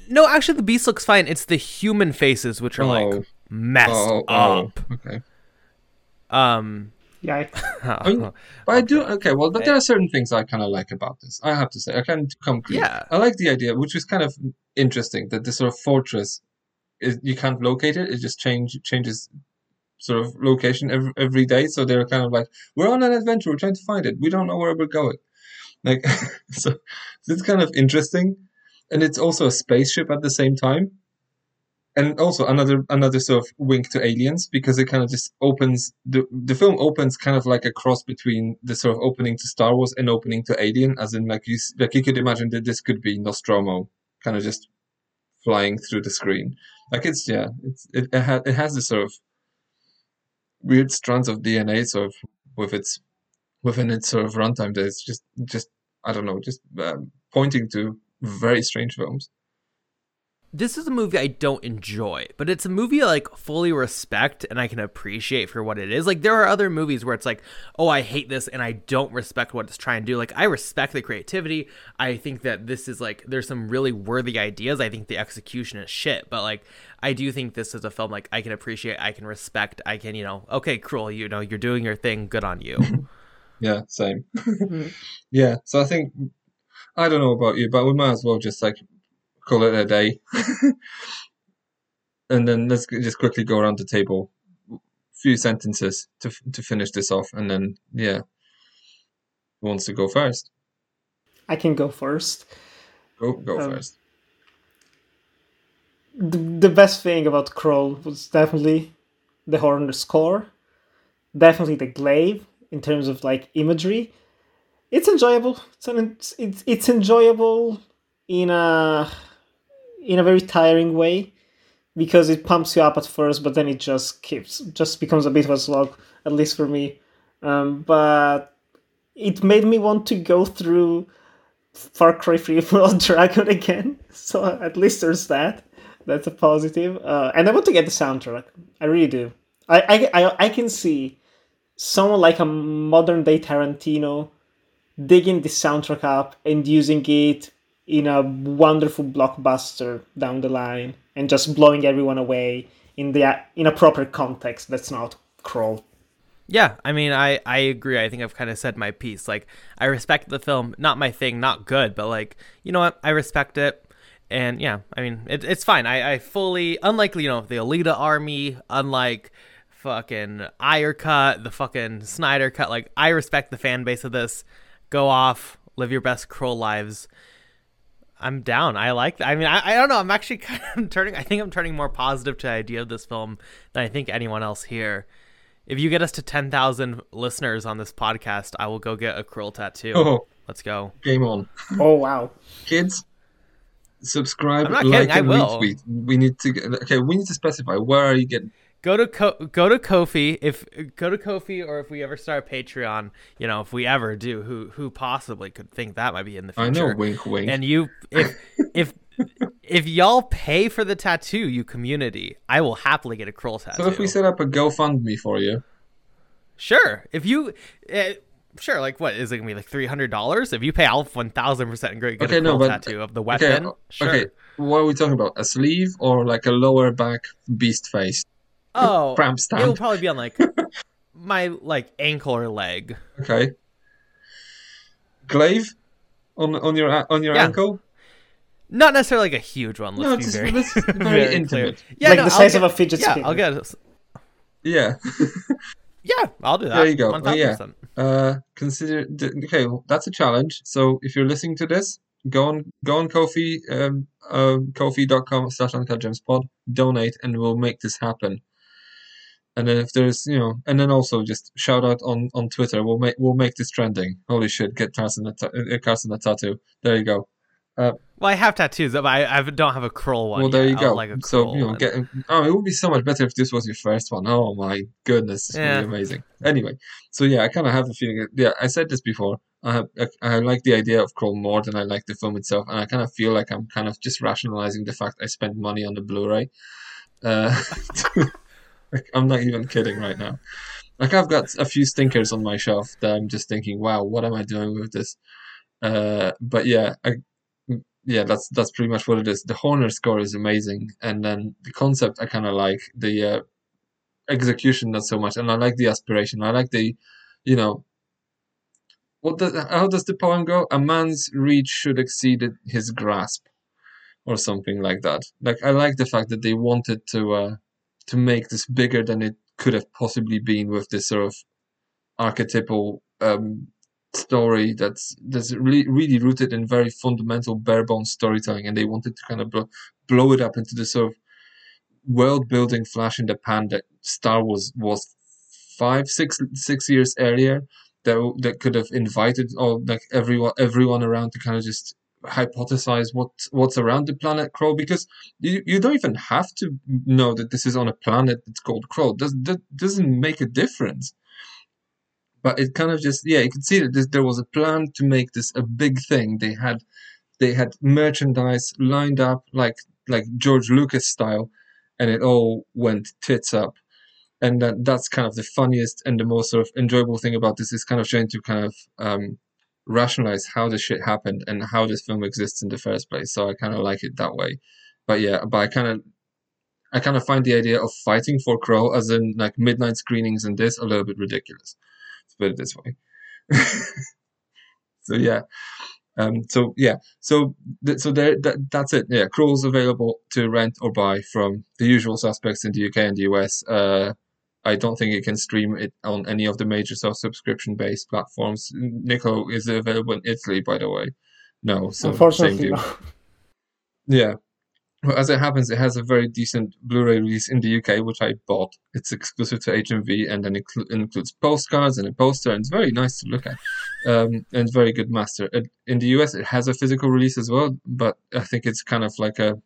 No, actually the beast looks fine. It's the human faces which are oh. like messed oh, oh, up. Oh, okay. Um. Yeah, I mean, but I do. Okay, well, there are certain things I kind of like about this. I have to say, I can come clean. Yeah, I like the idea, which is kind of interesting that this sort of fortress is you can't locate it. It just change changes sort of location every, every day. So they're kind of like, we're on an adventure. We're trying to find it. We don't know where we're going. Like, so it's kind of interesting. And it's also a spaceship at the same time. And also another another sort of wink to Aliens, because it kind of just opens, the the film opens kind of like a cross between the sort of opening to Star Wars and opening to Alien, as in like you like you could imagine that this could be Nostromo kind of just flying through the screen. Like it's yeah, it's it it, ha- it has this sort of weird strands of D N A sort of with its within its sort of runtime that it's just just I don't know, just um, pointing to very strange films. This is a movie I don't enjoy, but it's a movie I, like, fully respect and I can appreciate for what it is. Like, there are other movies where it's like, oh, I hate this and I don't respect what it's trying to do. Like, I respect the creativity. I think that this is, like, there's some really worthy ideas. I think the execution is shit, but, like, I do think this is a film, like, I can appreciate, I can respect, I can, you know, okay, Krull, you know, you're doing your thing, good on you. Yeah, same. Yeah, so I think, I don't know about you, but we might as well just, like, call it a day. And then let's just quickly go around the table, few sentences to to finish this off, and then yeah, who wants to go first? I can go first. Go go um, first the, the best thing about Krull was definitely the Horner score, definitely the glaive in terms of like imagery. It's enjoyable. It's an, it's it's enjoyable in a in a very tiring way, because it pumps you up at first, but then it just keeps just becomes a bit of a slog, at least for me. Um, but it made me want to go through Far Cry three World Dragon again, so at least there's that. That's a positive. Uh, and I want to get the soundtrack. I really do. I I I, I can see someone like a modern day Tarantino digging the soundtrack up and using it in a wonderful blockbuster down the line and just blowing everyone away in the in a proper context that's not Krull. Yeah, I mean, I, I agree. I think I've kind of said my piece. Like, I respect the film. Not my thing, not good, but like, you know what? I respect it. And yeah, I mean, it, it's fine. I, I fully, unlike, you know, the Alita Army, unlike fucking Iyer Cut, the fucking Snyder Cut, like, I respect the fan base of this. Go off, live your best Krull lives. I'm down. I like that. I mean, I, I don't know. I'm actually kind of turning, I think I'm turning more positive to the idea of this film than I think anyone else here. If you get us to ten thousand listeners on this podcast, I will go get a Krull tattoo. Oh, let's go. Game on. Oh, wow. Kids, subscribe, like, kidding, and retweet. We need to get, okay, we need to specify, where are you getting? Go to Co- go to Ko-fi if go to Ko-fi, or if we ever start Patreon, you know, if we ever do, who who possibly could think that might be in the future? I know, wink, wink. And you, if if if y'all pay for the tattoo, you community, I will happily get a Krull tattoo. So if we set up a GoFundMe for you, sure. If you, uh, sure, like what is it gonna be, like three hundred dollars? If you pay off one thousand percent and get okay, a Krull no, but, tattoo of the weapon, okay, sure. Okay, what are we talking about? A sleeve or like a lower back beast face? Oh, it will probably be on like my like ankle or leg. Okay. Glaive on on your on your yeah. ankle. Not necessarily like a huge one. Let's no, be just, very, this is very, very intimate. Yeah, like no, the size get, of a fidget spinner. Yeah, I'll get it. Yeah. Yeah, I'll do that. There you go. Oh, yeah. Uh, consider okay. Well, that's a challenge. So if you're listening to this, go on go on Ko-fi, um, uh, ko-fi dot com slash uncut gems pod, donate, and we'll make this happen. And then if there's, you know, and then also just shout out on, on Twitter. We'll make we'll make this trending. Holy shit, get Carson a, ta- Carson a tattoo. There you go. Uh, well, I have tattoos, but I, I don't have a Krull one. Well, there yet. you go. Like a so, you know, get, oh, it would be so much better if this was your first one. Oh my goodness, it's yeah. really amazing. Anyway, so yeah, I kind of have a feeling. Yeah, I said this before. I, have, I I like the idea of Krull more than I like the film itself, and I kind of feel like I'm kind of just rationalizing the fact I spent money on the Blu-ray. Uh, Like, I'm not even kidding right now. Like, I've got a few stinkers on my shelf that I'm just thinking, wow, what am I doing with this? Uh, but yeah, I, yeah, that's that's pretty much what it is. The Horner score is amazing, and then the concept I kind of like. The uh, execution, not so much. And I like the aspiration. I like the, you know, what does how does the poem go? A man's reach should exceed his grasp, or something like that. Like, I like the fact that they wanted to. Uh, to make this bigger than it could have possibly been with this sort of archetypal um, story that's that's really really rooted in very fundamental bare bones storytelling, and they wanted to kind of blow, blow it up into the sort of world building flash in the pan that Star Wars was five six six years earlier. That that could have invited or like everyone everyone around to kind of just hypothesize what what's around the planet Krull, because you, you don't even have to know that this is on a planet that's called Krull. Does that doesn't make a difference. But it kind of just, yeah, you could see that this, there was a plan to make this a big thing. They had they had merchandise lined up like like George Lucas style, and it all went tits up. And that, that's kind of the funniest and the most sort of enjoyable thing about this is kind of trying to kind of um, rationalize how this shit happened and how this film exists in the first place. So I kind of like it that way. But yeah, but I kind of I kind of find the idea of fighting for Krull, as in like midnight screenings and this, a little bit ridiculous. Let's put it this way. So yeah, um, so yeah, so th- so there that, that's it. Yeah, Krull's available to rent or buy from the usual suspects in the U K and the U S. Uh, I don't think it can stream it on any of the major subscription-based platforms. Niccolo, is it available in Italy, by the way? No, so unfortunately, same no. Yeah. Well, as it happens, it has a very decent Blu-ray release in the U K, which I bought. It's exclusive to H M V, and then it inclu- includes postcards and a poster, and it's very nice to look at, um, and very good master. It, in the U S, it has a physical release as well, but I think it's kind of like a,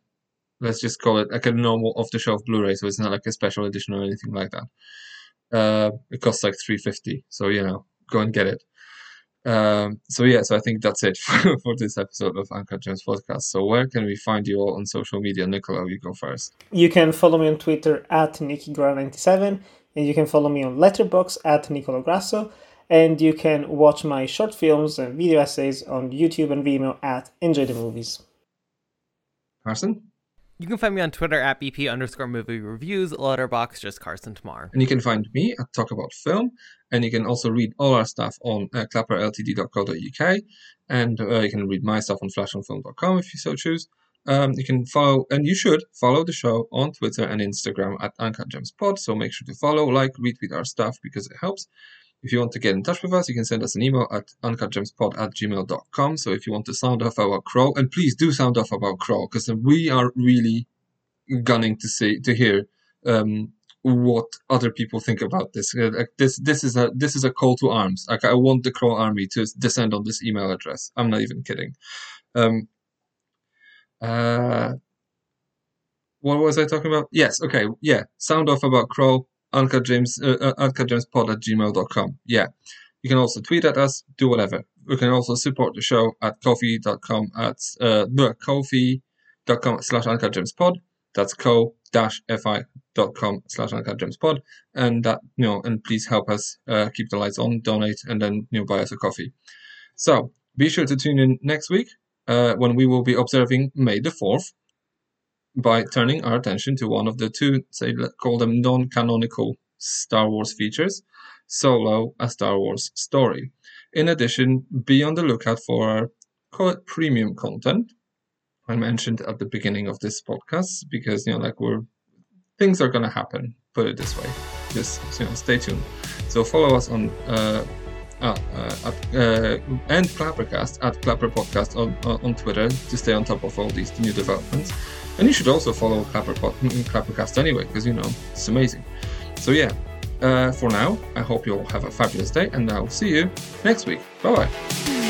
let's just call it like a normal off-the-shelf Blu-ray, so it's not like a special edition or anything like that. Uh, it costs like three dollars and fifty cents, so, you know, go and get it. Um, so, yeah, so I think that's it for, for this episode of Uncut Gems Podcast. So where can we find you all on social media? Niccolo, you go first. You can follow me on Twitter at Nicky Gra ninety-seven, and you can follow me on Letterboxd at Niccolo Grasso, and you can watch my short films and video essays on YouTube and Vimeo at Enjoy the Movies. Carson? You can find me on Twitter at B P underscore movie reviews, Letterboxd, just Carson Timar. And you can find me at Talk About Film, and you can also read all our stuff on uh, Clapper L T D dot co dot U K, and uh, you can read my stuff on flash on film dot com if you so choose. Um, you can follow, and you should follow the show on Twitter and Instagram at Uncut Gems Pod, so make sure to follow, like, retweet our stuff because it helps. If you want to get in touch with us, you can send us an email at uncut gems pod at gmail dot com. So if you want to sound off about Krull, and please do sound off about Krull, because we are really gunning to see to hear um, what other people think about this. Like this, this is a this is a call to arms. Like I want the Krull army to descend on this email address. I'm not even kidding. Um, uh, what was I talking about? Yes. Okay. Yeah. Sound off about Krull. uncut gems pod at gmail dot com. Yeah, you can also tweet at us, do whatever. You can also support the show at ko-fi dot com at uh, no, ko-fi dot com slash uncut gems pod. That's ko-fi dot com slash uncut gems pod, and that, you know, and please help us uh, keep the lights on, donate, and then, you know, buy us a coffee. So be sure to tune in next week uh, when we will be observing May the fourth. By turning our attention to one of the two, say, let's call them non-canonical Star Wars features, Solo, A Star Wars Story. In addition, be on the lookout for our, call it, premium content I mentioned at the beginning of this podcast, because, you know, like we're, things are going to happen, put it this way. Just, you know, stay tuned. So follow us on, uh, uh, uh, uh and ClapperCast at ClapperPodcast on, uh, on Twitter to stay on top of all these new developments. And you should also follow Clapper Pod, ClapperCast anyway, because, you know, it's amazing. So, yeah, uh, for now, I hope you all have a fabulous day, and I'll see you next week. Bye-bye.